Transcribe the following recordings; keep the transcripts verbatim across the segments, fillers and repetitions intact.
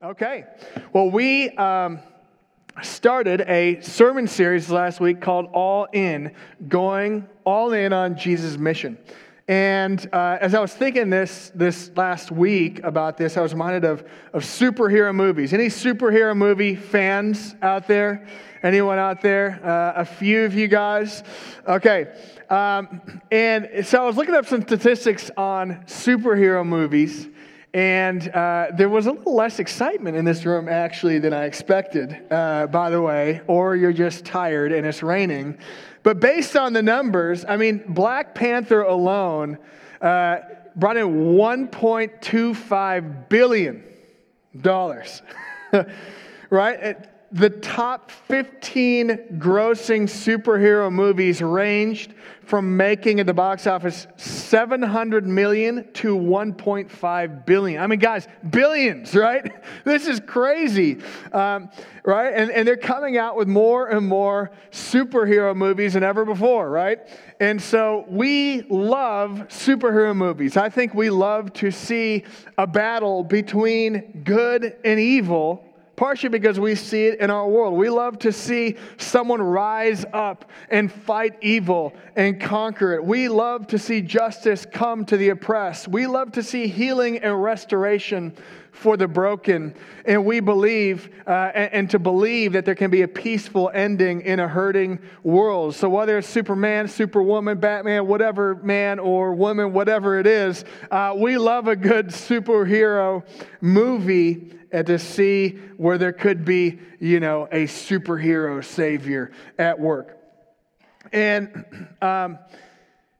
Okay, well, we um, started a sermon series last week called All In, going all in on Jesus' mission. And uh, as I was thinking this this last week about this, I was reminded of, of superhero movies. Any superhero movie fans out there? Anyone out there? Uh, a few of you guys? Okay, um, and so I was looking up some statistics on superhero movies. And uh, there was a little less excitement in this room, actually, than I expected, uh, by the way, or you're just tired and it's raining. But based on the numbers, I mean, Black Panther alone uh, brought in one point two five billion dollars, right? The top fifteen grossing superhero movies ranged from making at the box office seven hundred million dollars to one point five billion dollars. I mean, guys, billions, right? This is crazy, um, right? And, and they're coming out with more and more superhero movies than ever before, right? And so we love superhero movies. I think we love to see a battle between good and evil, partially because we see it in our world. We love to see someone rise up and fight evil and conquer it. We love to see justice come to the oppressed. We love to see healing and restoration for the broken. And we believe, uh, and, and to believe that there can be a peaceful ending in a hurting world. So whether it's Superman, Superwoman, Batman, whatever man or woman, whatever it is, uh, we love a good superhero movie and to see where there could be, you know, a superhero savior at work. And, um,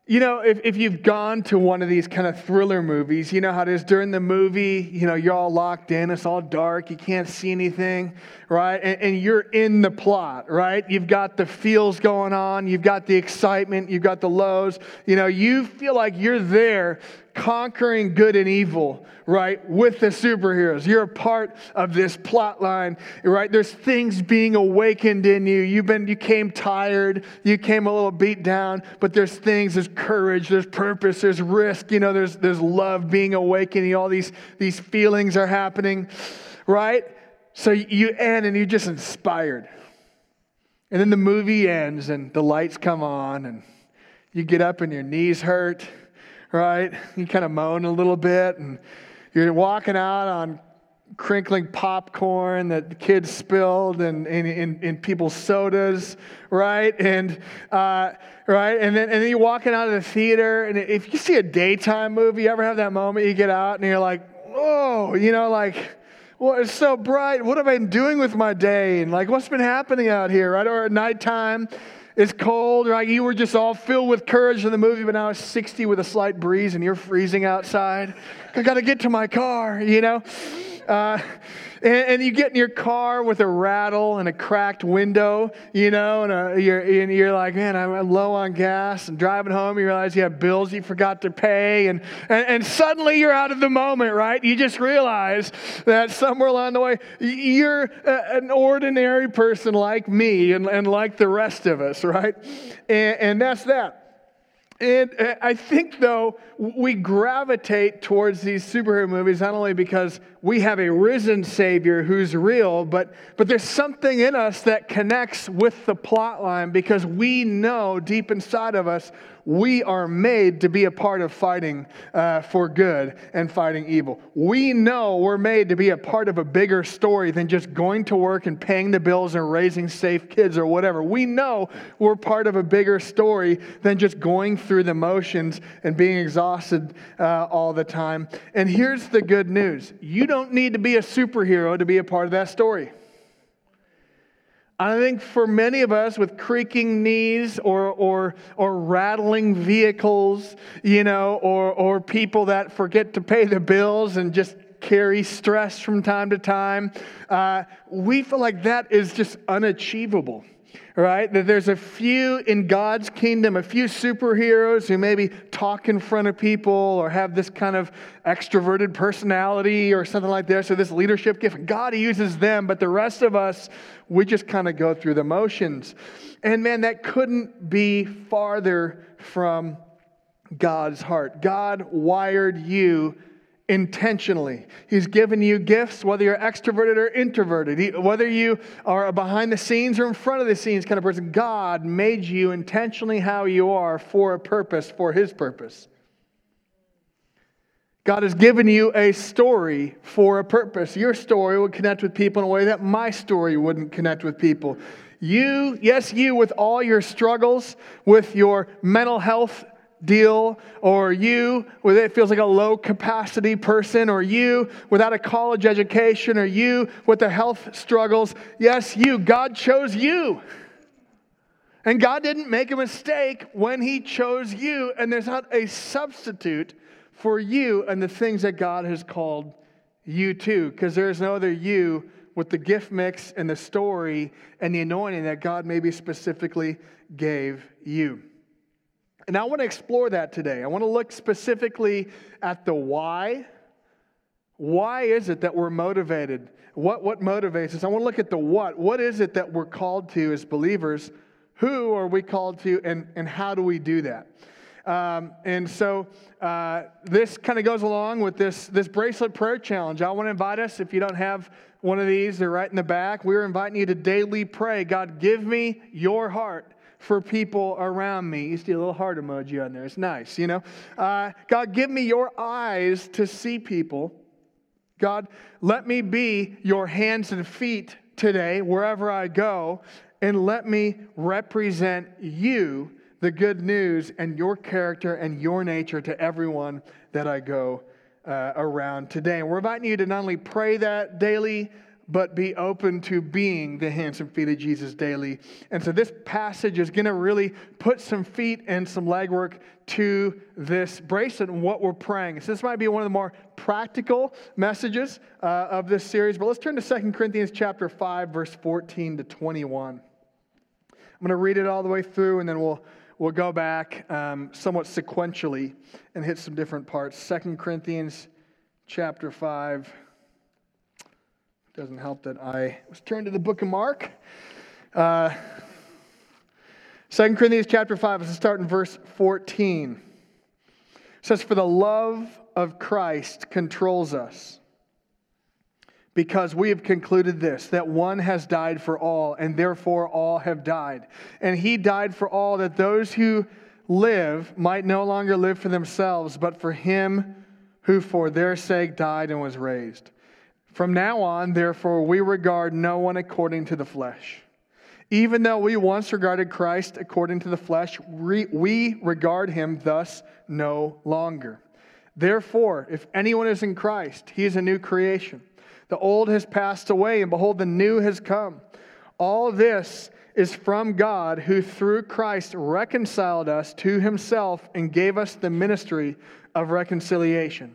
you know, if, if you've gone to one of these kind of thriller movies, you know how it is during the movie, you know, you're all locked in, it's all dark, you can't see anything, right? And, and you're in the plot, right? You've got the feels going on, you've got the excitement, you've got the lows, you know, you feel like you're there conquering good and evil, right, with the superheroes. You're a part of this plot line, right? There's things being awakened in you. You've been, you came tired, you came a little beat down, but there's things, there's courage, there's purpose, there's risk, you know, there's there's love being awakened. All these, these feelings are happening, right? So you end and you're just inspired. And then the movie ends and the lights come on and you get up and your knees hurt, right? You kind of moan a little bit, and you're walking out on crinkling popcorn that the kids spilled, and in people's sodas, right? And uh, right, and then and then you're walking out of the theater, and if you see a daytime movie, you ever have that moment you get out and you're like, oh, you know, like, well, it's so bright. What have I been doing with my day? And like, what's been happening out here, right? Or at nighttime, it's cold, right? You were just all filled with courage in the movie, but now it's sixty with a slight breeze and you're freezing outside. I got to get to my car, you know? Uh, and, and you get in your car with a rattle and a cracked window, you know, and, a, you're, and you're like, man, I'm low on gas. And driving home, you realize you have bills you forgot to pay. And, and, and suddenly you're out of the moment, right? You just realize that somewhere along the way, you're a, an ordinary person like me and, and like the rest of us, right? And, and that's that. And I think, though, we gravitate towards these superhero movies not only because we have a risen Savior who's real, but but there's something in us that connects with the plot line because we know deep inside of us we are made to be a part of fighting uh, for good and fighting evil. We know we're made to be a part of a bigger story than just going to work and paying the bills and raising safe kids or whatever. We know we're part of a bigger story than just going through the motions and being exhausted uh, all the time. And here's the good news. You don't need to be a superhero to be a part of that story. I think for many of us with creaking knees or or or rattling vehicles, you know, or or people that forget to pay the bills and just carry stress from time to time, uh, we feel like that is just unachievable, right? That there's a few in God's kingdom, a few superheroes who maybe talk in front of people or have this kind of extroverted personality or something like this, or this leadership gift. God uses them, but the rest of us, we just kind of go through the motions. And man, that couldn't be farther from God's heart. God wired you intentionally. He's given you gifts, whether you're extroverted or introverted, whether you are behind the scenes or in front of the scenes kind of person. God made you intentionally how you are for a purpose, for His purpose. God has given you a story for a purpose. Your story would connect with people in a way that my story wouldn't connect with people. You, yes, you, with all your struggles, with your mental health deal, or you with it feels like a low capacity person, or you without a college education, or you with the health struggles. Yes, you. God chose you. And God didn't make a mistake when He chose you, and there's not a substitute for you and the things that God has called you to, because there's no other you with the gift mix and the story and the anointing that God maybe specifically gave you. And I want to explore that today. I want to look specifically at the why. Why is it that we're motivated? What what motivates us? I want to look at the what. What is it that we're called to as believers? Who are we called to, and, and how do we do that? Um, and so uh, this kind of goes along with this, this bracelet prayer challenge. I want to invite us, if you don't have one of these, they're right in the back. We're inviting you to daily pray. God, give me your heart for people around me. You see a little heart emoji on there. It's nice, you know. Uh, God, give me your eyes to see people. God, let me be your hands and feet today, wherever I go, and let me represent you, the good news, and your character and your nature to everyone that I go uh, around today. And we're inviting you to not only pray that daily, but be open to being the hands and feet of Jesus daily. And so this passage is going to really put some feet and some legwork to this bracelet and what we're praying. So this might be one of the more practical messages uh, of this series. But let's turn to Second Corinthians chapter five, verse fourteen to twenty-one. I'm going to read it all the way through, and then we'll we'll go back um, somewhat sequentially and hit some different parts. Second Corinthians chapter five. Doesn't help that I was turned to the book of Mark. Uh, Second Corinthians chapter five, let's start in verse fourteen. It says, "For the love of Christ controls us, because we have concluded this, that one has died for all, and therefore all have died. And He died for all, that those who live might no longer live for themselves, but for Him who for their sake died and was raised. From now on, therefore, we regard no one according to the flesh. Even though we once regarded Christ according to the flesh, we regard Him thus no longer. Therefore, if anyone is in Christ, he is a new creation. The old has passed away, and behold, the new has come. All this is from God, who through Christ reconciled us to Himself and gave us the ministry of reconciliation.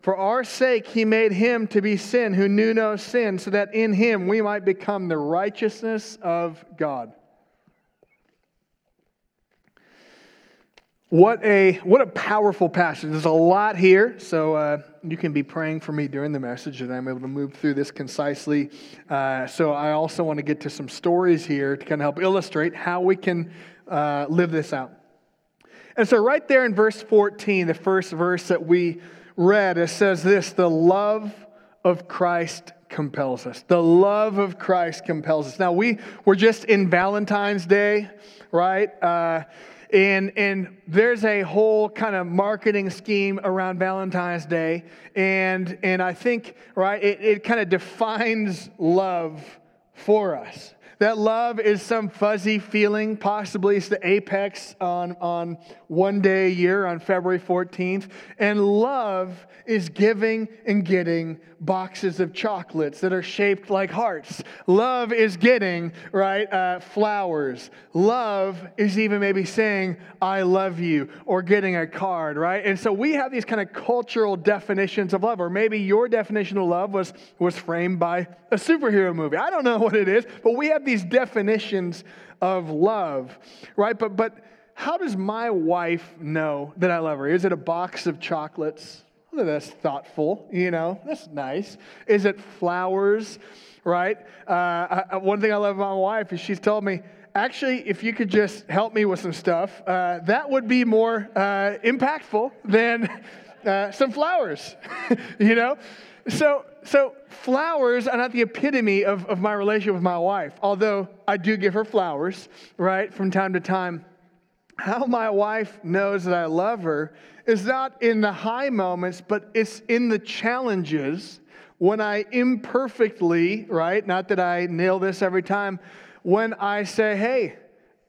For our sake He made Him to be sin who knew no sin, so that in Him we might become the righteousness of God." What a what a powerful passage. There's a lot here, so uh, you can be praying for me during the message that I'm able to move through this concisely. Uh, so I also want to get to some stories here to kind of help illustrate how we can uh, live this out. And so right there in verse fourteen, the first verse that we read, it says this: the love of Christ compels us. The love of Christ compels us. Now we were just in Valentine's Day, right? Uh, and and there's a whole kind of marketing scheme around Valentine's Day, and and I think, right, it, it kind of defines love for us. That love is some fuzzy feeling, possibly it's the apex on, on one day a year, on February fourteenth. And love is giving and getting boxes of chocolates that are shaped like hearts. Love is getting, right, uh, flowers. Love is even maybe saying, I love you, or getting a card, right? And so we have these kind of cultural definitions of love, or maybe your definition of love was, was framed by a superhero movie. I don't know what it is, but we have these definitions of love, right? But, but how does my wife know that I love her? Is it a box of chocolates? Well, that's thoughtful, you know, that's nice. Is it flowers, right? Uh, I, one thing I love about my wife is she's told me, actually, if you could just help me with some stuff, uh, that would be more uh, impactful than uh, some flowers, you know? So so flowers are not the epitome of, of my relationship with my wife, although I do give her flowers, right, from time to time. How my wife knows that I love her is not in the high moments, but it's in the challenges when I imperfectly, right, not that I nail this every time, when I say, hey,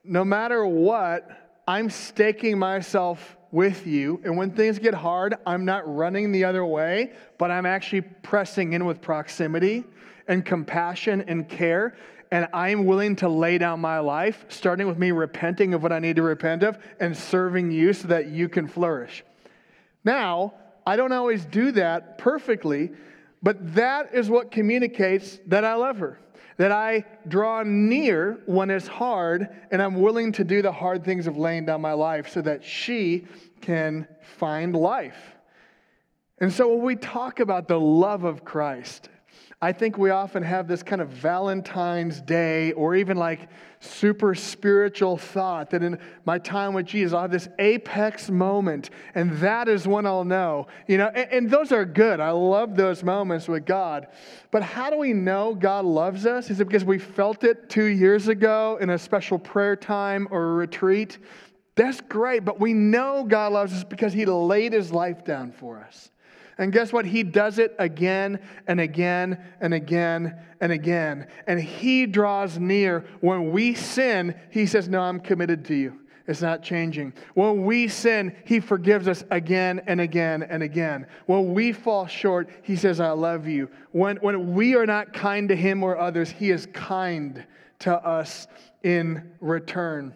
no matter what, I'm staking myself with you. And when things get hard, I'm not running the other way, but I'm actually pressing in with proximity and compassion and care. And I'm willing to lay down my life, starting with me repenting of what I need to repent of and serving you so that you can flourish. Now, I don't always do that perfectly, but that is what communicates that I love her, that I draw near when it's hard, and I'm willing to do the hard things of laying down my life so that she can find life. And so when we talk about the love of Christ, I think we often have this kind of Valentine's Day or even like super spiritual thought that in my time with Jesus, I'll have this apex moment and that is when I'll know, you know, and, and those are good. I love those moments with God. But how do we know God loves us? Is it because we felt it two years ago in a special prayer time or a retreat? That's great, but we know God loves us because He laid His life down for us. And guess what? He does it again and again and again and again. And He draws near. When we sin, He says, no, I'm committed to you. It's not changing. When we sin, He forgives us again and again and again. When we fall short, He says, I love you. When, when we are not kind to Him or others, He is kind to us in return.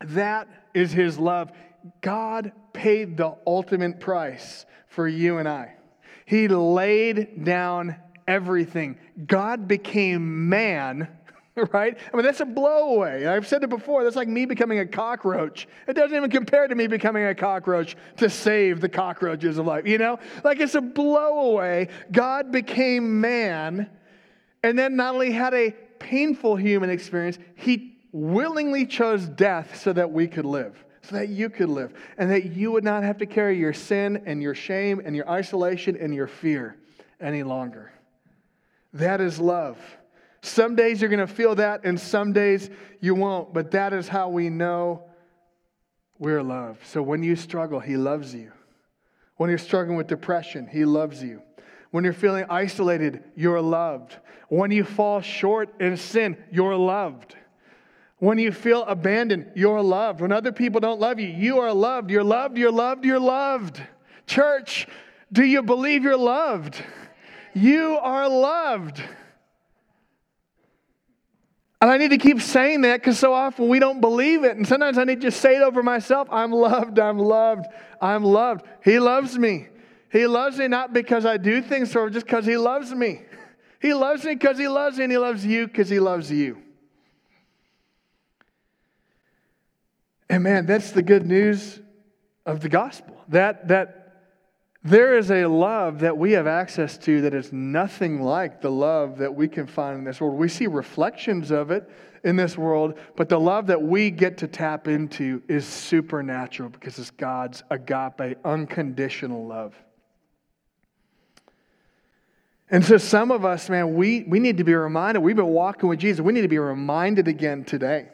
That is His love. God paid the ultimate price for you and I. He laid down everything. God became man, right? I mean, that's a blow away. I've said it before. That's like me becoming a cockroach. It doesn't even compare to me becoming a cockroach to save the cockroaches of life, you know? Like it's a blow away. God became man and then not only had a painful human experience, He willingly chose death so that we could live. So that you could live and that you would not have to carry your sin and your shame and your isolation and your fear any longer. That is love. Some days you're going to feel that and some days you won't, but that is how we know we're loved. So when you struggle, He loves you. When you're struggling with depression, He loves you. When you're feeling isolated, you're loved. When you fall short in sin, you're loved. When you feel abandoned, you're loved. When other people don't love you, you are loved. You're loved, you're loved, you're loved. Church, do you believe you're loved? You are loved. And I need to keep saying that because so often we don't believe it. And sometimes I need to just say it over myself. I'm loved, I'm loved, I'm loved. He loves me. He loves me not because I do things or just because He loves me. He loves me because He loves me and He loves you because He loves you. And man, that's the good news of the gospel. That that there is a love that we have access to that is nothing like the love that we can find in this world. We see reflections of it in this world, but the love that we get to tap into is supernatural because it's God's agape, unconditional love. And so some of us, man, we, we need to be reminded. We've been walking with Jesus. We need to be reminded again today.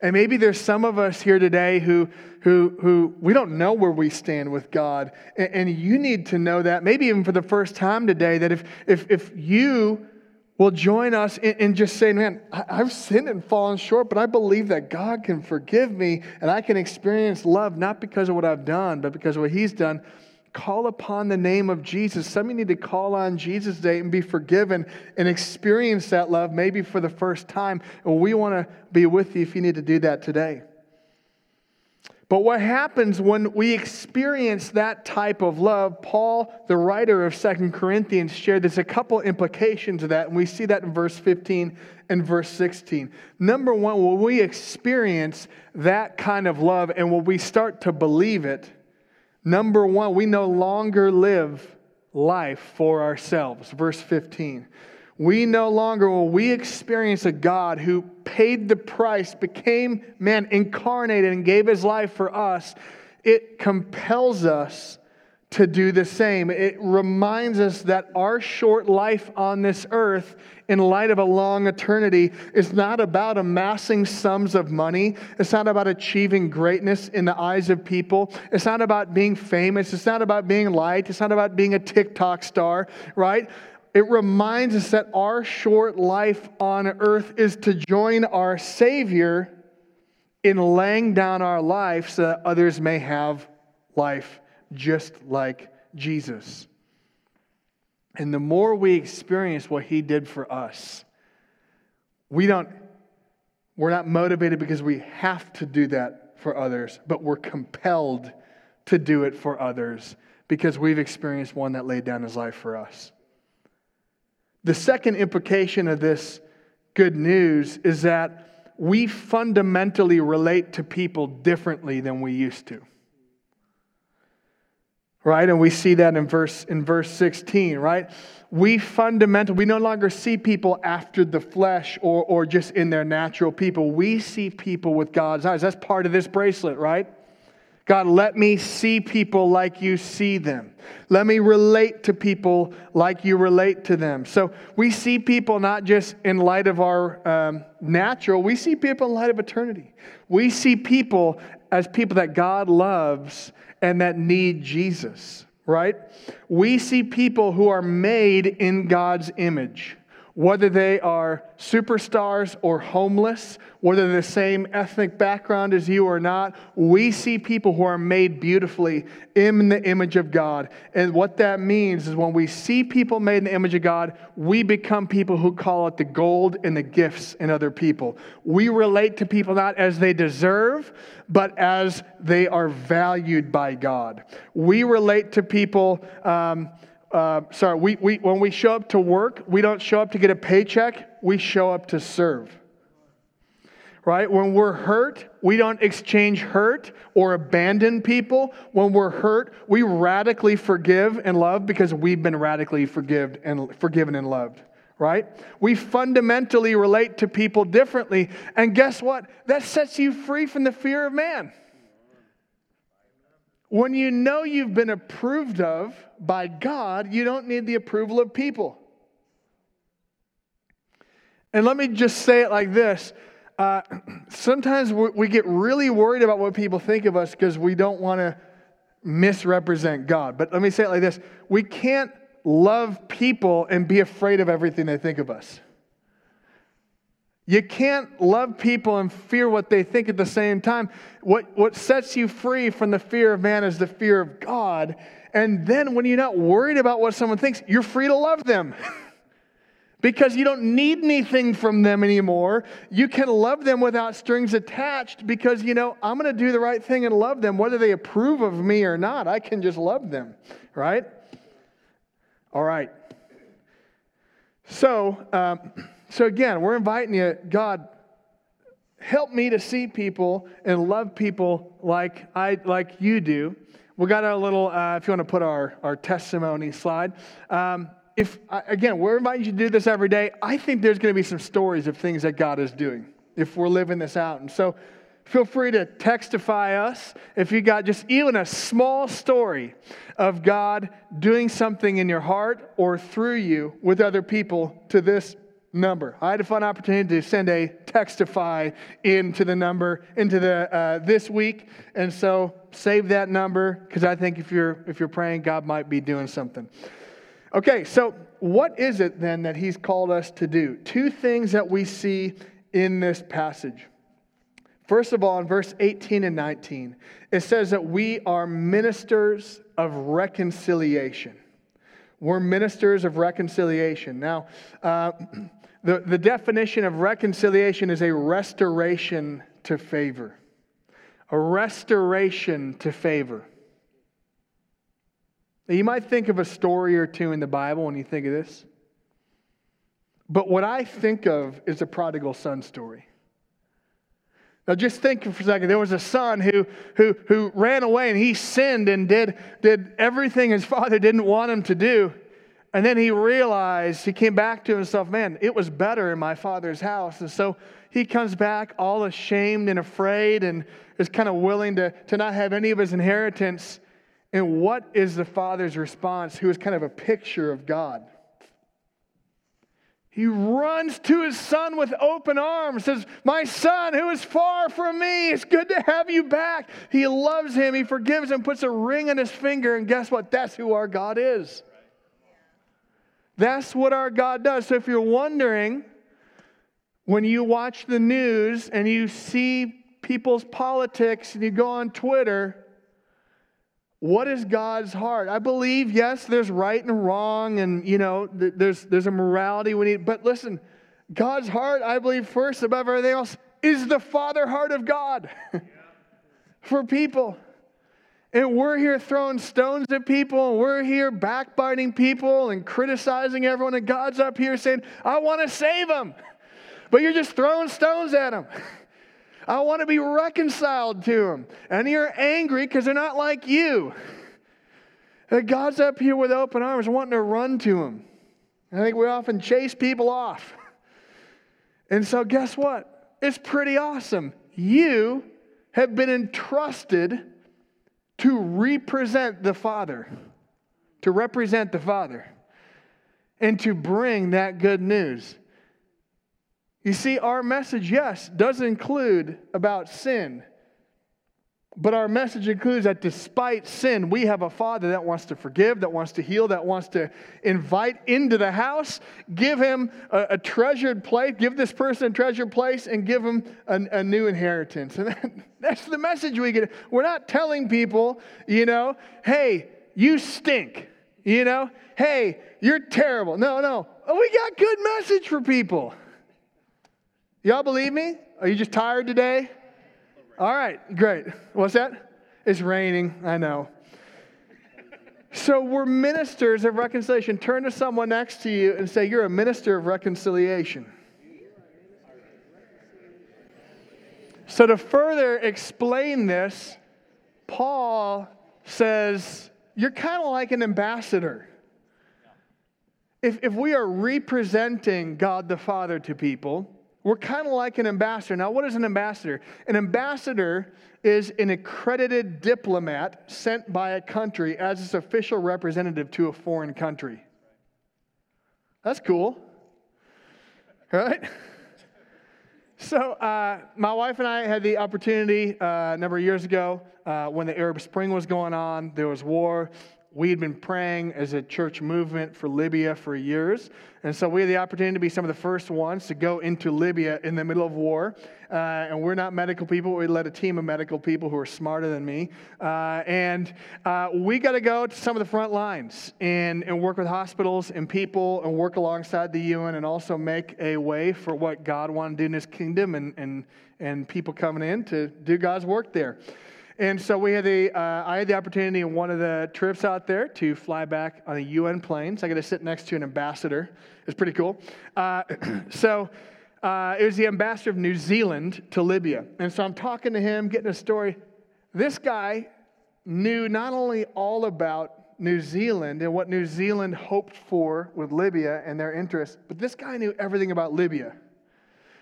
And maybe there's some of us here today who who who we don't know where we stand with God. And, and you need to know that, maybe even for the first time today, that if if if you will join us in, in just saying, man, I, I've sinned and fallen short, but I believe that God can forgive me and I can experience love, not because of what I've done, but because of what He's done. Call upon the name of Jesus. Some of you need to call on Jesus today and be forgiven and experience that love maybe for the first time. And we want to be with you if you need to do that today. But what happens when we experience that type of love? Paul, the writer of Second Corinthians, shared there's a couple implications of that, and we see that in verse fifteen and verse sixteen. Number one, when we experience that kind of love and when we start to believe it, number one, we no longer live life for ourselves. Verse fifteen. We no longer will we experience a God who paid the price, became man, incarnated, and gave his life for us. It compels us to do the same. It reminds us that our short life on this earth, in light of a long eternity, is not about amassing sums of money. It's not about achieving greatness in the eyes of people. It's not about being famous. It's not about being liked. It's not about being a TikTok star, right? It reminds us that our short life on earth is to join our Savior in laying down our life so that others may have life just like Jesus. And the more we experience what He did for us, we don't, we're not motivated because we have to do that for others, but we're compelled to do it for others because we've experienced one that laid down His life for us. The second implication of this good news is that we fundamentally relate to people differently than we used to. Right? And we see that in verse in verse sixteen, right? We fundamentally, we no longer see people after the flesh or, or just in their natural people. We see people with God's eyes. That's part of this bracelet, right? God, let me see people like you see them. Let me relate to people like you relate to them. So we see people not just in light of our um, natural, we see people in light of eternity. We see people as people that God loves and that need Jesus, right? We see people who are made in God's image. Whether they are superstars or homeless, whether the same ethnic background as you or not, we see people who are made beautifully in the image of God. And what that means is when we see people made in the image of God, we become people who call out the gold and the gifts in other people. We relate to people not as they deserve, but as they are valued by God. We relate to people... Um, Uh, sorry, we, we when we show up to work, we don't show up to get a paycheck. We show up to serve. Right? When we're hurt, we don't exchange hurt or abandon people. When we're hurt, we radically forgive and love because we've been radically forgiven and forgiven and loved. Right? We fundamentally relate to people differently. And guess what? That sets you free from the fear of man. When you know you've been approved of by God, you don't need the approval of people. And let me just say it like this. Uh, sometimes we get really worried about what people think of us because we don't want to misrepresent God. But let me say it like this. We can't love people and be afraid of everything they think of us. You can't love people and fear what they think at the same time. What, what sets you free from the fear of man is the fear of God. And then when you're not worried about what someone thinks, you're free to love them. Because you don't need anything from them anymore. You can love them without strings attached because, you know, I'm going to do the right thing and love them. Whether they approve of me or not, I can just love them, right? All right. So... Um, So again, we're inviting you, God, help me to see people and love people like I like you do. We got our little, uh, if you want to put our, our testimony slide. Um, if again, we're inviting you to do this every day. I think there's going to be some stories of things that God is doing if we're living this out. And so feel free to textify us if you got just even a small story of God doing something in your heart or through you with other people to this number. I had a fun opportunity to send a textify into the number into the uh, this week, and so save that number because I think if you're if you're praying, God might be doing something. Okay, so what is it then that He's called us to do? Two things that we see in this passage. First of all, in verse eighteen and nineteen, it says that we are ministers of reconciliation. We're ministers of reconciliation. Now, uh, the, the definition of reconciliation is a restoration to favor. A restoration to favor. Now, you might think of a story or two in the Bible when you think of this. But what I think of is the prodigal son story. Now just think for a second. There was a son who who who ran away and he sinned and did, did everything his father didn't want him to do. And then he realized, he came back to himself, man, it was better in my father's house. And so he comes back all ashamed and afraid and is kind of willing to, to not have any of his inheritance. And what is the father's response, who is kind of a picture of God? He runs to his son with open arms, says, my son, who is far from me, it's good to have you back. He loves him. He forgives him, puts a ring on his finger. And guess what? That's who our God is. That's what our God does. So if you're wondering, when you watch the news and you see people's politics and you go on Twitter, what is God's heart? I believe, yes, there's right and wrong, and, you know, th- there's there's a morality we need. But listen, God's heart, I believe, first, above everything else, is the Father heart of God for people. And we're here throwing stones at people, and we're here backbiting people and criticizing everyone, and God's up here saying, I want to save them. But you're just throwing stones at them. I want to be reconciled to them. And you're angry because they're not like you. And God's up here with open arms wanting to run to him. I think we often chase people off. And so guess what? It's pretty awesome. You have been entrusted to represent the Father. To represent the Father. And to bring that good news. You see, our message, yes, does include about sin. But our message includes that despite sin, we have a Father that wants to forgive, that wants to heal, that wants to invite into the house, give him a, a treasured place, give this person a treasured place, and give him a, a new inheritance. And that, that's the message we get. We're not telling people, you know, hey, you stink. You know, hey, you're terrible. No, no. We got good message for people. Y'all believe me? Are you just tired today? All right, great. What's that? It's raining, I know. So we're ministers of reconciliation. Turn to someone next to you and say, you're a minister of reconciliation. So to further explain this, Paul says, you're kind of like an ambassador. If, if we are representing God the Father to people, we're kind of like an ambassador. Now, what is an ambassador? An ambassador is an accredited diplomat sent by a country as its official representative to a foreign country. That's cool. Right? So, uh, my wife and I had the opportunity uh, a number of years ago uh, when the Arab Spring was going on, there was war. We had been praying as a church movement for Libya for years. And so we had the opportunity to be some of the first ones to go into Libya in the middle of war. Uh, and we're not medical people. We led a team of medical people who are smarter than me. Uh, and uh, we got to go to some of the front lines and, and work with hospitals and people and work alongside the U N and also make a way for what God wanted to do in his kingdom and, and, and people coming in to do God's work there. And so we had the, uh, I had the opportunity in one of the trips out there to fly back on a U N plane. So I got to sit next to an ambassador. It's pretty cool. Uh, so uh, it was the ambassador of New Zealand to Libya. And so I'm talking to him, getting a story. This guy knew not only all about New Zealand and what New Zealand hoped for with Libya and their interests, but this guy knew everything about Libya.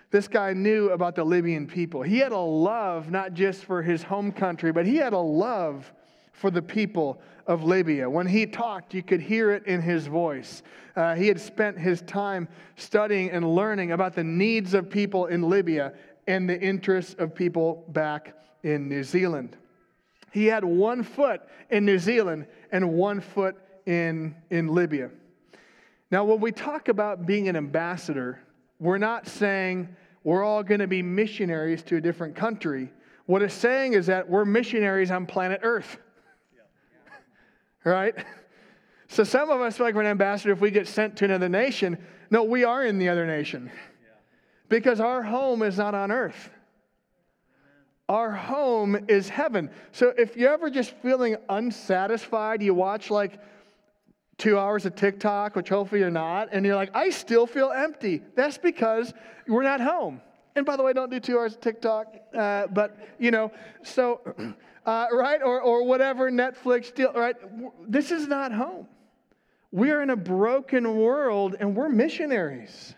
This guy knew about the Libyan people. He had a love not just for his home country, but he had a love for the people of Libya. When he talked, you could hear it in his voice. Uh, he had spent his time studying and learning about the needs of people in Libya and the interests of people back in New Zealand. He had one foot in New Zealand and one foot in, in Libya. Now, when we talk about being an ambassador, we're not saying, we're all going to be missionaries to a different country. What it's saying is that we're missionaries on planet Earth. Right? So some of us feel like we're an ambassador if we get sent to another nation. No, we are in the other nation. Because our home is not on earth. Our home is heaven. So if you're ever just feeling unsatisfied, you watch like two hours of TikTok, which hopefully you're not, and you're like, I still feel empty. That's because we're not home. And by the way, don't do two hours of TikTok. Uh, but, you know, so, uh, right, or or whatever, Netflix deal, right? This is not home. We're in a broken world, and we're missionaries.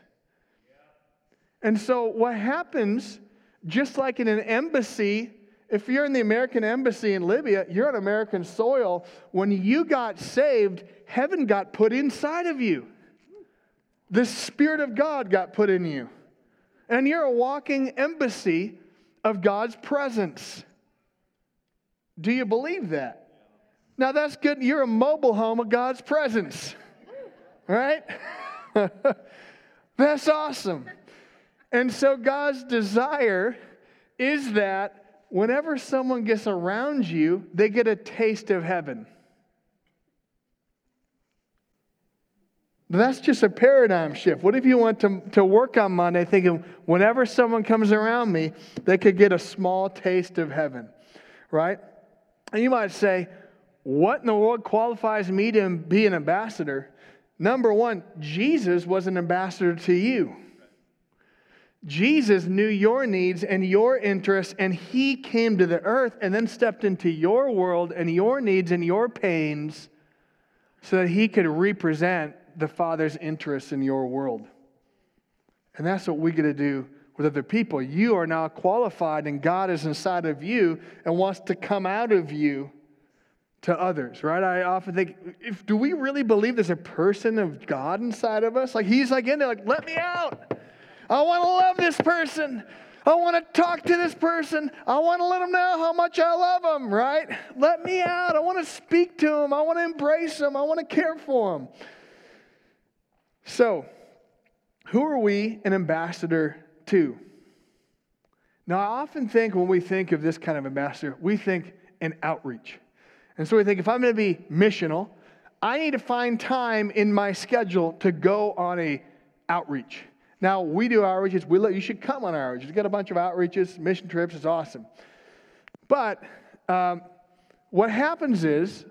And so what happens, just like in an embassy, if you're in the American embassy in Libya, you're on American soil. When you got saved, heaven got put inside of you. The Spirit of God got put in you. And you're a walking embassy of God's presence. Do you believe that? Now that's good. You're a mobile home of God's presence. Right? That's awesome. And so God's desire is that whenever someone gets around you, they get a taste of heaven. That's just a paradigm shift. What if you went to, to work on Monday thinking, whenever someone comes around me, they could get a small taste of heaven, right? And you might say, what in the world qualifies me to be an ambassador? Number one, Jesus was an ambassador to you. Jesus knew your needs and your interests, and he came to the earth and then stepped into your world and your needs and your pains so that he could represent the Father's interests in your world. And that's what we get to do with other people. You are now qualified, and God is inside of you and wants to come out of you to others, right? I often think, if, do we really believe there's a person of God inside of us? Like, he's like in there, like, let me out. I want to love this person. I want to talk to this person. I want to let them know how much I love them, right? Let me out. I want to speak to them. I want to embrace them. I want to care for them. So, who are we an ambassador to? Now, I often think when we think of this kind of ambassador, we think in outreach. And so we think, if I'm going to be missional, I need to find time in my schedule to go on an outreach. Now, we do outreaches. We let, you should come on outreaches. We've got a bunch of outreaches, mission trips. It's awesome. But um, what happens is,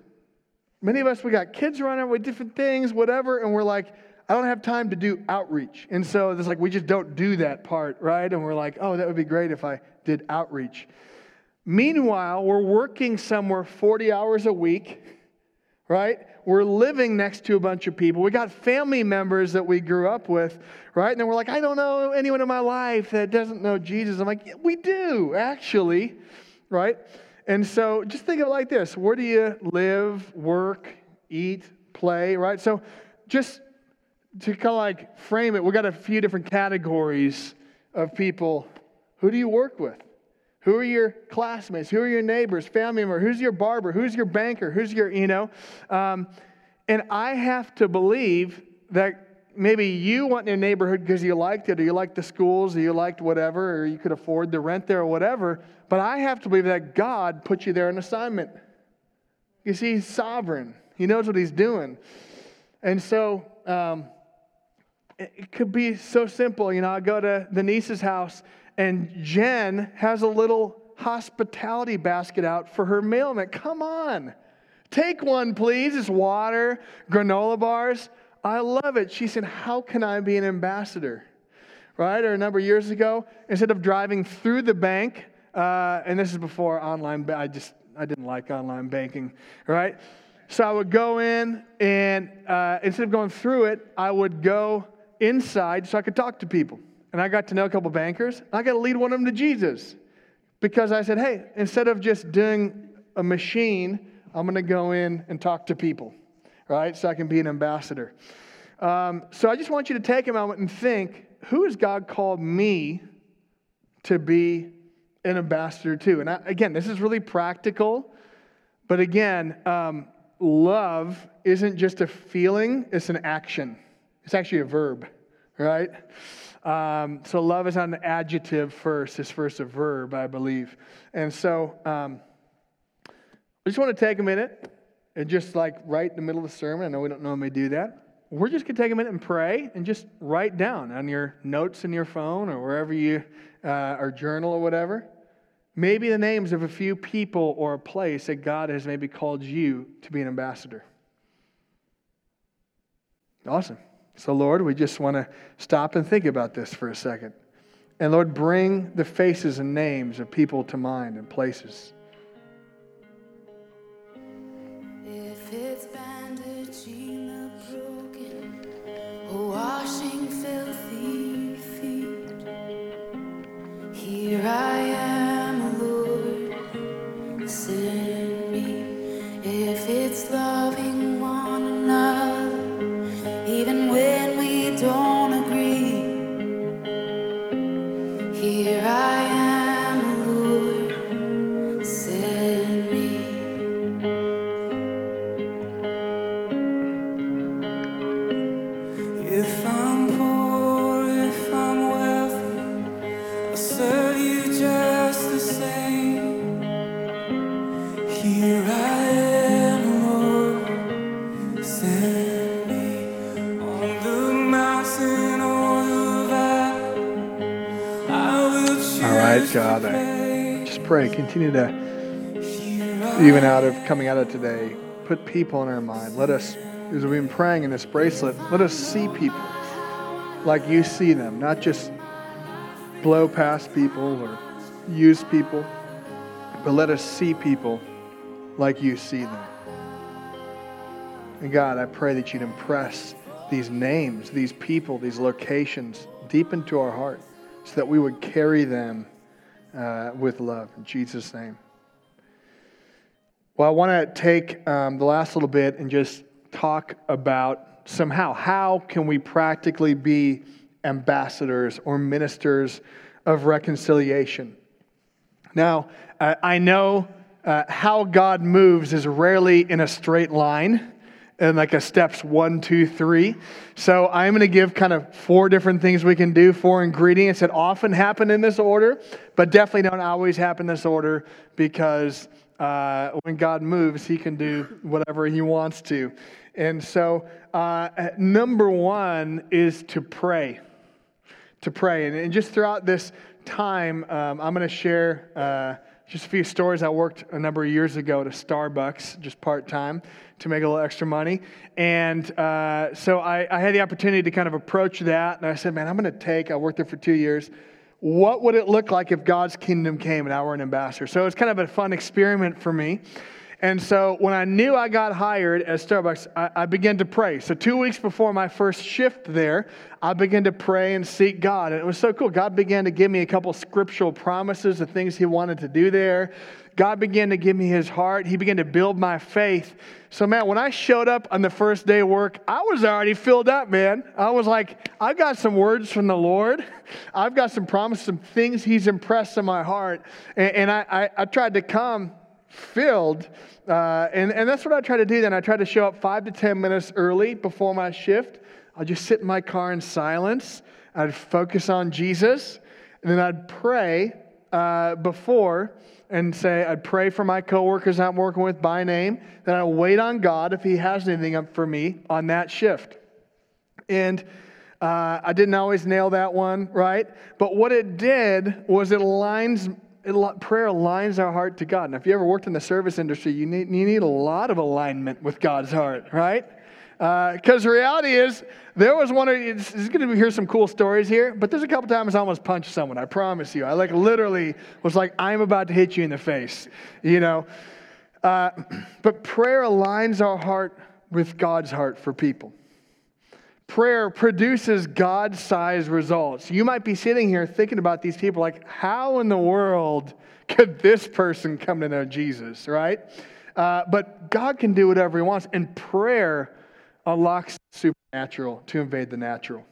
many of us, we got kids running with different things, whatever, and we're like, I don't have time to do outreach. And so it's like we just don't do that part, right? And we're like, oh, that would be great if I did outreach. Meanwhile, we're working somewhere forty hours a week, right? We're living next to a bunch of people. We got family members that we grew up with, right? And then we're like, I don't know anyone in my life that doesn't know Jesus. I'm like, yeah, we do, actually, right? And so just think of it like this. Where do you live, work, eat, play, right? So just to kind of like frame it, we got a few different categories of people. Who do you work with? Who are your classmates? Who are your neighbors, family members? Who's your barber? Who's your banker? Who's your, you know? Um, and I have to believe that maybe you want your neighborhood because you liked it, or you liked the schools, or you liked whatever, or you could afford the rent there or whatever. But I have to believe that God put you there on assignment. You see, he's sovereign. He knows what he's doing. And so um, it could be so simple. You know, I go to the niece's house, and Jen has a little hospitality basket out for her mailman. Come on. Take one, please. It's water, granola bars. I love it. She said, how can I be an ambassador? Right? Or a number of years ago, instead of driving through the bank, uh, and this is before online, I just, I didn't like online banking, right? So I would go in, and uh, instead of going through it, I would go inside so I could talk to people. And I got to know a couple bankers. I got to lead one of them to Jesus because I said, hey, instead of just doing a machine, I'm going to go in and talk to people, right? So I can be an ambassador. Um, so I just want you to take a moment and think, who has God called me to be an ambassador to? And I, again, this is really practical, but again, um, love isn't just a feeling, it's an action. It's actually a verb. right? Um, so love is not an adjective first. It's first a verb, I believe. And so um, I just want to take a minute and just like right in the middle of the sermon. I know we don't normally do that. We're just going to take a minute and pray and just write down on your notes in your phone or wherever you, uh, or journal or whatever, maybe the names of a few people or a place that God has maybe called you to be an ambassador. Awesome. So Lord, we just want to stop and think about this for a second. And Lord, bring the faces and names of people to mind and places. If it's bandaging the broken, washing filthy feet, here I am, Lord, send me. If it's loving one another, even when we don't agree, here I am. God, I just pray, continue to, even out of coming out of today, put people in our mind. Let us, as we've been praying in this bracelet, let us see people like you see them, not just blow past people or use people, but let us see people like you see them. And God, I pray that you'd impress these names, these people, these locations deep into our heart so that we would carry them Uh, with love, in Jesus' name. Well, I want to take um, the last little bit and just talk about somehow how can we practically be ambassadors or ministers of reconciliation. Now, uh, I know uh, how God moves is rarely in a straight line, and like a steps one, two, three. So I'm going to give kind of four different things we can do, four ingredients that often happen in this order, but definitely don't always happen in this order because uh, when God moves, he can do whatever he wants to. And so uh, number one is to pray, to pray. And, and just throughout this time, um, I'm going to share uh just a few stories. I worked a number of years ago at a Starbucks, just part-time, to make a little extra money. And uh, so I, I had the opportunity to kind of approach that. And I said, man, I'm going to take, I worked there for two years. What would it look like if God's kingdom came and I were an ambassador? So it's kind of a fun experiment for me. And so when I knew I got hired at Starbucks, I, I began to pray. So two weeks before my first shift there, I began to pray and seek God. And it was so cool. God began to give me a couple scriptural promises of things he wanted to do there. God began to give me his heart. He began to build my faith. So, man, when I showed up on the first day of work, I was already filled up, man. I was like, I got some words from the Lord. I've got some promises, some things he's impressed in my heart. And, and I, I, I tried to come filled, uh, and, and that's what I try to do then. I try to show up five to ten minutes early before my shift. I'll just sit in my car in silence. I'd focus on Jesus, and then I'd pray uh, before and say, I'd pray for my coworkers I'm working with by name. Then I'd wait on God if he has anything up for me on that shift. And uh, I didn't always nail that one, right? But what it did was it aligns It, prayer aligns our heart to God. Now, if you ever worked in the service industry, you need you need a lot of alignment with God's heart, right? Because uh, the reality is, there was one. It's, it's going to hear some cool stories here, but there's a couple times I almost punched someone. I promise you, I like literally was like, I'm about to hit you in the face, you know. Uh, but prayer aligns our heart with God's heart for people. Prayer produces God-sized results. You might be sitting here thinking about these people like, how in the world could this person come to know Jesus, right? Uh, but God can do whatever he wants, and prayer unlocks the supernatural to invade the natural.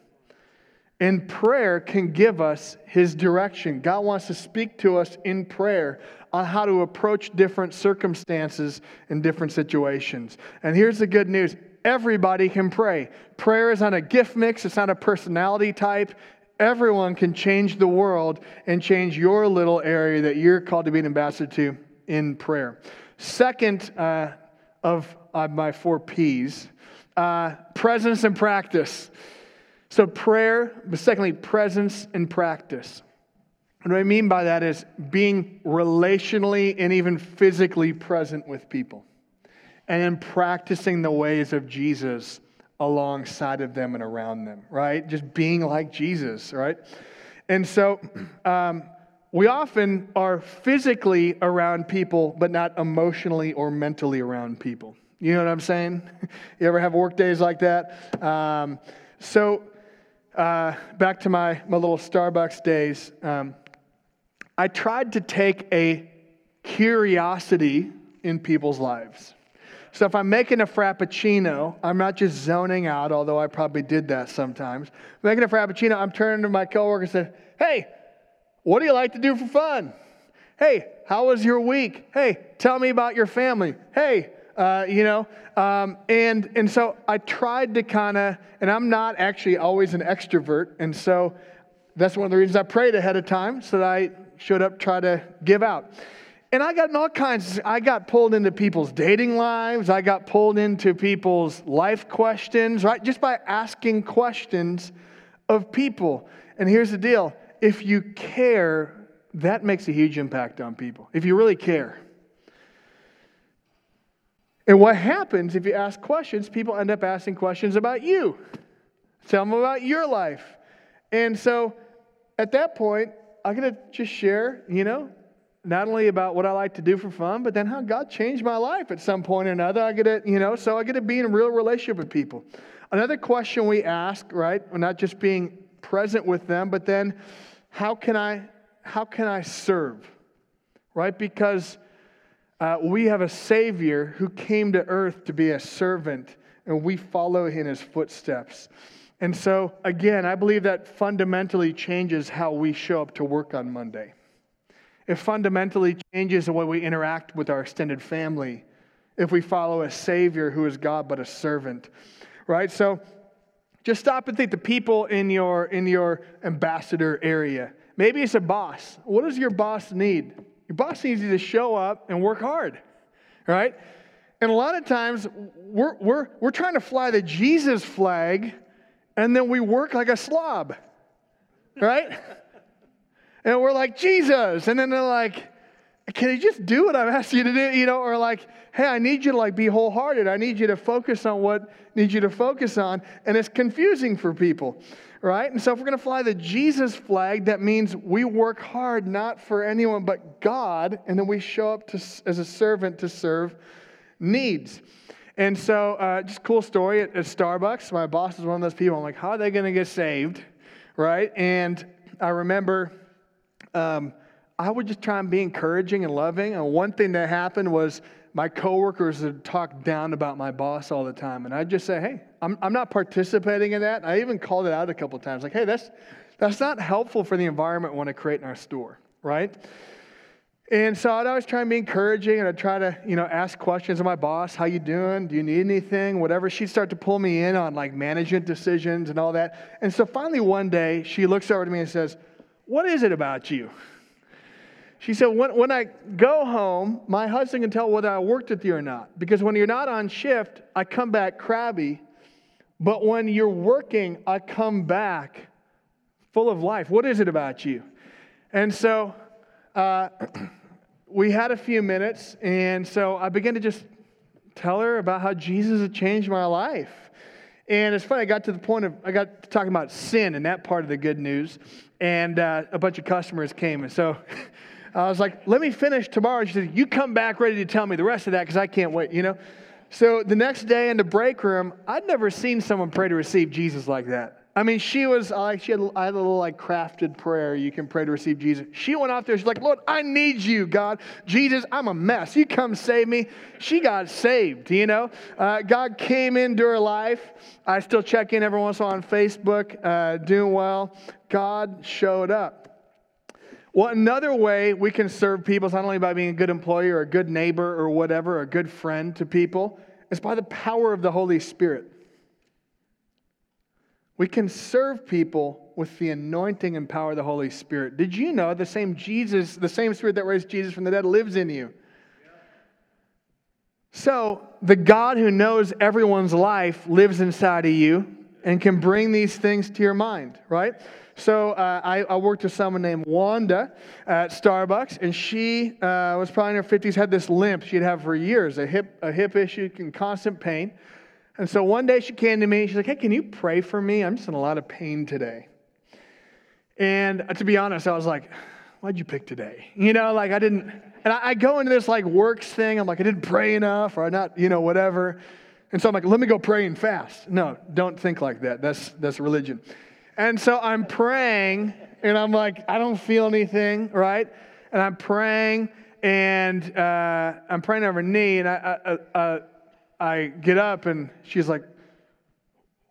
And prayer can give us his direction. God wants to speak to us in prayer on how to approach different circumstances and different situations. And here's the good news. Everybody can pray. Prayer is not a gift mix. It's not a personality type. Everyone can change the world and change your little area that you're called to be an ambassador to in prayer. Second uh, of uh, my four P's, uh, presence and practice. So prayer, but secondly, presence and practice. What I mean by that is being relationally and even physically present with people. And then practicing the ways of Jesus alongside of them and around them, right? Just being like Jesus, right? And so um, we often are physically around people, but not emotionally or mentally around people. You know what I'm saying? You ever have work days like that? Um, so uh, back to my, my little Starbucks days. Um, I tried to take a curiosity in people's lives. So if I'm making a Frappuccino, I'm not just zoning out, although I probably did that sometimes. I'm making a Frappuccino, I'm turning to my coworker and saying, hey, what do you like to do for fun? Hey, how was your week? Hey, tell me about your family. Hey, uh, you know, um, and and so I tried to kind of, and I'm not actually always an extrovert, and so that's one of the reasons I prayed ahead of time, so that I showed up, try to give out. And I got in all kinds, I got pulled into people's dating lives. I got pulled into people's life questions, right? Just by asking questions of people. And here's the deal. If you care, that makes a huge impact on people. If you really care. And what happens if you ask questions, people end up asking questions about you. Tell them about your life. And so at that point, I'm going to just share, you know, not only about what I like to do for fun, but then how God changed my life at some point or another. I get to, you know, so I get to be in a real relationship with people. Another question we ask, right? We're not just being present with them, but then how can I, how can I serve, right? Because uh, we have a Savior who came to earth to be a servant, and we follow in His footsteps. And so, again, I believe that fundamentally changes how we show up to work on Monday. It fundamentally changes the way we interact with our extended family if we follow a Savior who is God but a servant, right? So just stop and think the people in your in your ambassador area. Maybe it's a boss. What does your boss need? Your boss needs you to show up and work hard, right? And a lot of times we're we're we're trying to fly the Jesus flag, and then we work like a slob, right? And we're like, Jesus. And then they're like, can you just do what I'm asking you to do? You know, or like, hey, I need you to like be wholehearted. I need you to focus on what I need you to focus on. And it's confusing for people, right? And so if we're going to fly the Jesus flag, that means we work hard, not for anyone but God. And then we show up to, as a servant to serve needs. And so uh, just cool story at, at Starbucks. My boss is one of those people. I'm like, how are they going to get saved, right? And I remember... Um, I would just try and be encouraging and loving. And one thing that happened was my coworkers would talk down about my boss all the time. And I'd just say, hey, I'm I'm not participating in that. I even called it out a couple of times. Like, hey, that's that's not helpful for the environment we want to create in our store, right? And so I'd always try and be encouraging. And I'd try to, you know, ask questions of my boss. How you doing? Do you need anything? Whatever. She'd start to pull me in on, like, management decisions and all that. And so finally one day, she looks over to me and says, what is it about you? She said, when, when I go home, my husband can tell whether I worked with you or not. Because when you're not on shift, I come back crabby. But when you're working, I come back full of life. What is it about you? And so uh, we had a few minutes. And so I began to just tell her about how Jesus had changed my life. And it's funny, I got to the point of, I got to talking about sin and that part of the good news. And uh, a bunch of customers came. And so I was like, let me finish tomorrow. She said, you come back ready to tell me the rest of that because I can't wait, you know. So the next day in the break room, I'd never seen someone pray to receive Jesus like that. I mean, she was like, she had, I had a little like crafted prayer. You can pray to receive Jesus. She went out there. She's like, Lord, I need you, God. Jesus, I'm a mess. You come save me. She got saved, you know. Uh, God came into her life. I still check in every once in a while on Facebook, uh, doing well. God showed up. Well, another way we can serve people is not only by being a good employer or a good neighbor or whatever, or a good friend to people. It's by the power of the Holy Spirit. We can serve people with the anointing and power of the Holy Spirit. Did you know the same Jesus, the same Spirit that raised Jesus from the dead lives in you? Yeah. So the God who knows everyone's life lives inside of you and can bring these things to your mind, right? So uh, I, I worked with someone named Wanda at Starbucks, and she uh, was probably in her fifties, had this limp she'd have for years, a hip, a hip issue and constant pain. And so one day she came to me, and she's like, hey, can you pray for me? I'm just in a lot of pain today. And to be honest, I was like, why'd you pick today? You know, like I didn't, and I, I go into this like works thing. I'm like, I didn't pray enough or I not, you know, whatever. And so I'm like, let me go pray and fast. No, don't think like that. That's that's religion. And so I'm praying, and I'm like, I don't feel anything, right? And I'm praying, and uh, I'm praying over her knee, and I... I, I I get up and she's like,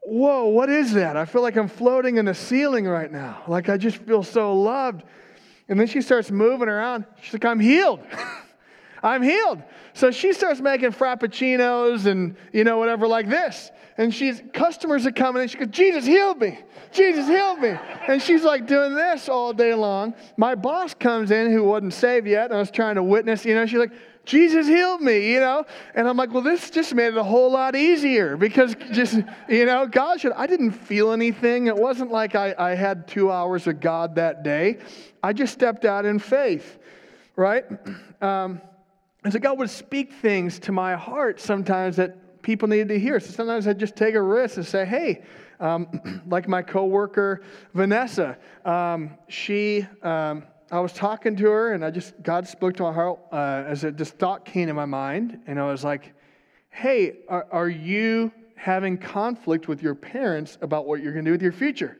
whoa, what is that? I feel like I'm floating in the ceiling right now. Like I just feel so loved. And then she starts moving around. She's like, I'm healed. I'm healed. So she starts making frappuccinos and, you know, whatever like this. And she's, customers are coming and she goes, Jesus healed me. Jesus healed me. And she's like doing this all day long. My boss comes in who wasn't saved yet. And I was trying to witness, you know, she's like, Jesus healed me, you know? And I'm like, well, this just made it a whole lot easier because just, you know, God should, I didn't feel anything. It wasn't like I, I had two hours of God that day. I just stepped out in faith, right? Um, and so God would speak things to my heart sometimes that people needed to hear. So sometimes I'd just take a risk and say, hey, um, like my coworker, Vanessa, um, she... Um, I was talking to her, and I just, God spoke to my heart uh, as a, this thought came in my mind, and I was like, hey, are, are you having conflict with your parents about what you're going to do with your future?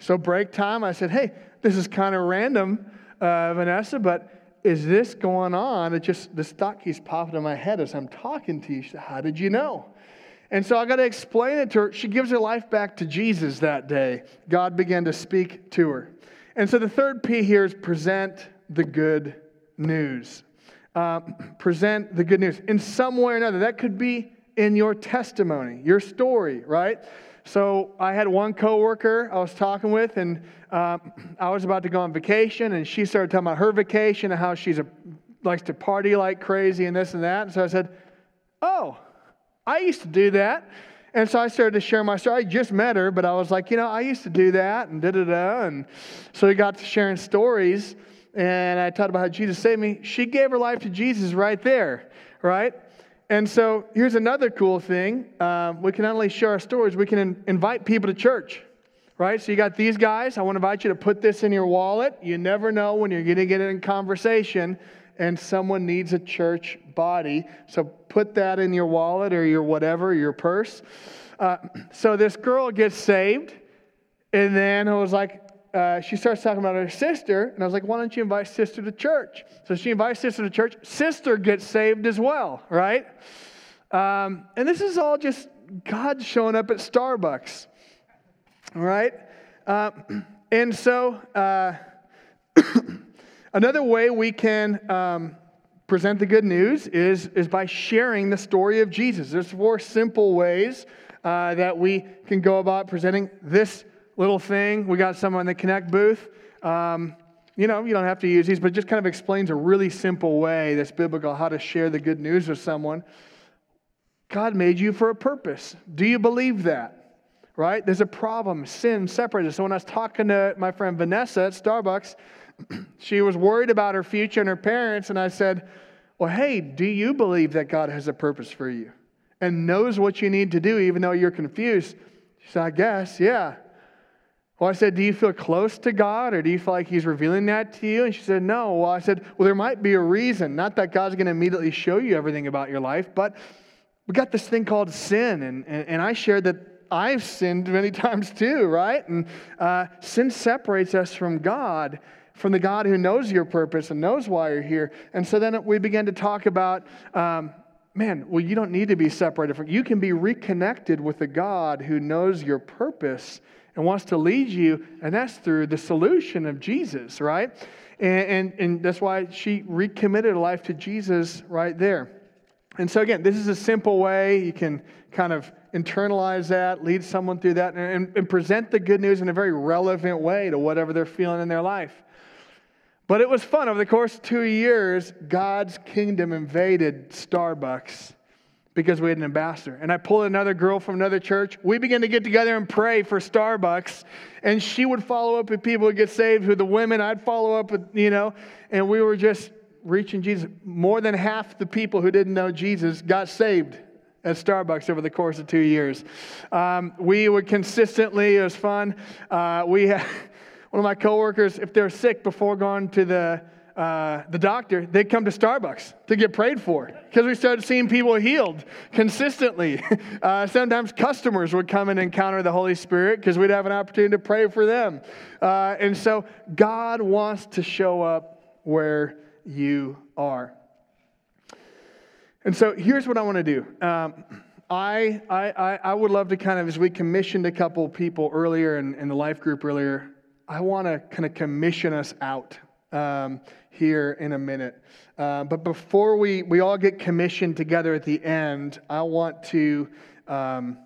So break time, I said, hey, this is kind of random, uh, Vanessa, but is this going on? It just, this thought keeps popping in my head as I'm talking to you. She said, how did you know? And so I got to explain it to her. She gives her life back to Jesus that day. God began to speak to her. And so the third P here is present the good news. Uh, present the good news in some way or another. That could be in your testimony, your story, right? So I had one coworker I was talking with, and uh, I was about to go on vacation, and she started talking about her vacation and how she's a, likes to party like crazy and this and that. And so I said, oh, I used to do that. And so I started to share my story. I just met her, but I was like, you know, I used to do that and da-da-da. And so we got to sharing stories, and I talked about how Jesus saved me. She gave her life to Jesus right there, right? And so here's another cool thing. Uh, we can not only share our stories, we can in- invite people to church, right? So you got these guys. I want to invite you to put this in your wallet. You never know when you're going to get in conversation, and someone needs a church body. So put that in your wallet or your whatever, your purse. Uh, so this girl gets saved. And then I was like, uh, she starts talking about her sister. And I was like, why don't you invite sister to church? So she invites sister to church. Sister gets saved as well, right? Um, and this is all just God showing up at Starbucks, right? Uh, and so... Uh, Another way we can um, present the good news is, is by sharing the story of Jesus. There's four simple ways uh, that we can go about presenting this little thing. We got someone in the Connect booth. Um, you know, you don't have to use these, but it just kind of explains a really simple way that's biblical, how to share the good news with someone. God made you for a purpose. Do you believe that? Right? There's a problem. Sin separates us. So when I was talking to my friend Vanessa at Starbucks, she was worried about her future and her parents, and I said, well, hey, do you believe that God has a purpose for you and knows what you need to do even though you're confused? She said, I guess, yeah. Well, I said, do you feel close to God, or do you feel like he's revealing that to you? And she said, no. Well, I said, well, there might be a reason. Not that God's going to immediately show you everything about your life, but we got this thing called sin, and, and, and I shared that I've sinned many times too, right? And uh, sin separates us from God, from the God who knows your purpose and knows why you're here. And so then we began to talk about, um, man, well, you don't need to be separated from, you can be reconnected with the God who knows your purpose and wants to lead you, and that's through the solution of Jesus, right? And, and, and that's why she recommitted her life to Jesus right there. And so again, this is a simple way you can kind of internalize that, lead someone through that, and, and present the good news in a very relevant way to whatever they're feeling in their life. But it was fun. Over the course of two years, God's kingdom invaded Starbucks because we had an ambassador. And I pulled another girl from another church. We began to get together and pray for Starbucks. And she would follow up with people who get saved, who the women, I'd follow up with, you know. And we were just reaching Jesus. More than half the people who didn't know Jesus got saved at Starbucks over the course of two years. Um, we would consistently, it was fun. Uh, we had... One of my coworkers, if they're sick before going to the uh, the doctor, they come to Starbucks to get prayed for because we started seeing people healed consistently. Uh, sometimes customers would come and encounter the Holy Spirit because we'd have an opportunity to pray for them. Uh, and so God wants to show up where you are. And so here's what I want to do. Um, I, I I would love to kind of, as we commissioned a couple people earlier in, in the life group earlier, I want to kind of commission us out um, here in a minute. Uh, but before we, we all get commissioned together at the end, I want to um,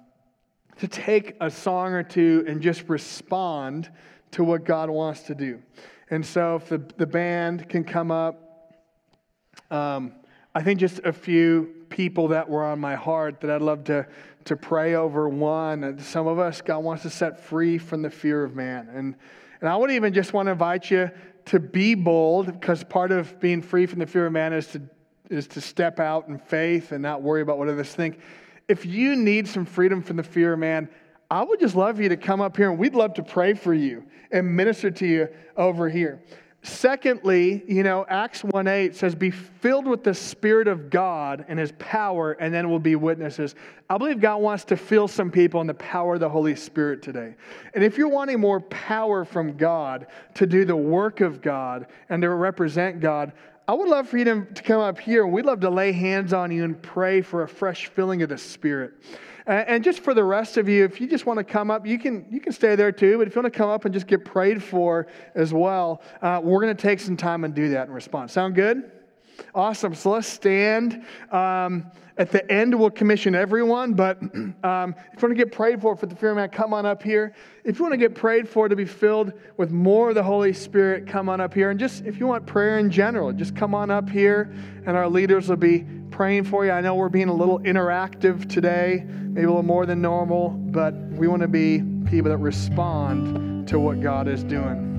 to take a song or two and just respond to what God wants to do. And so if the, the band can come up, um, I think just a few people that were on my heart that I'd love to to pray over. One, some of us, God wants to set free from the fear of man. And And I would even just want to invite you to be bold, because part of being free from the fear of man is to is to step out in faith and not worry about what others think. If you need some freedom from the fear of man, I would just love you to come up here, and we'd love to pray for you and minister to you over here. Secondly, you know, Acts one eight says, be filled with the Spirit of God and His power, and then we'll be witnesses. I believe God wants to fill some people in the power of the Holy Spirit today. And if you're wanting more power from God to do the work of God and to represent God, I would love for you to, to come up here, and we'd love to lay hands on you and pray for a fresh filling of the Spirit. And just for the rest of you, if you just want to come up, you can you can stay there too. But if you want to come up and just get prayed for as well, uh, we're going to take some time and do that in response. Sound good? Awesome. So let's stand. Um, at the end, we'll commission everyone. But um, if you want to get prayed for for the fear of man, come on up here. If you want to get prayed for to be filled with more of the Holy Spirit, come on up here. And just if you want prayer in general, just come on up here, and our leaders will be praying for you. I know we're being a little interactive today, maybe a little more than normal, but we want to be people that respond to what God is doing.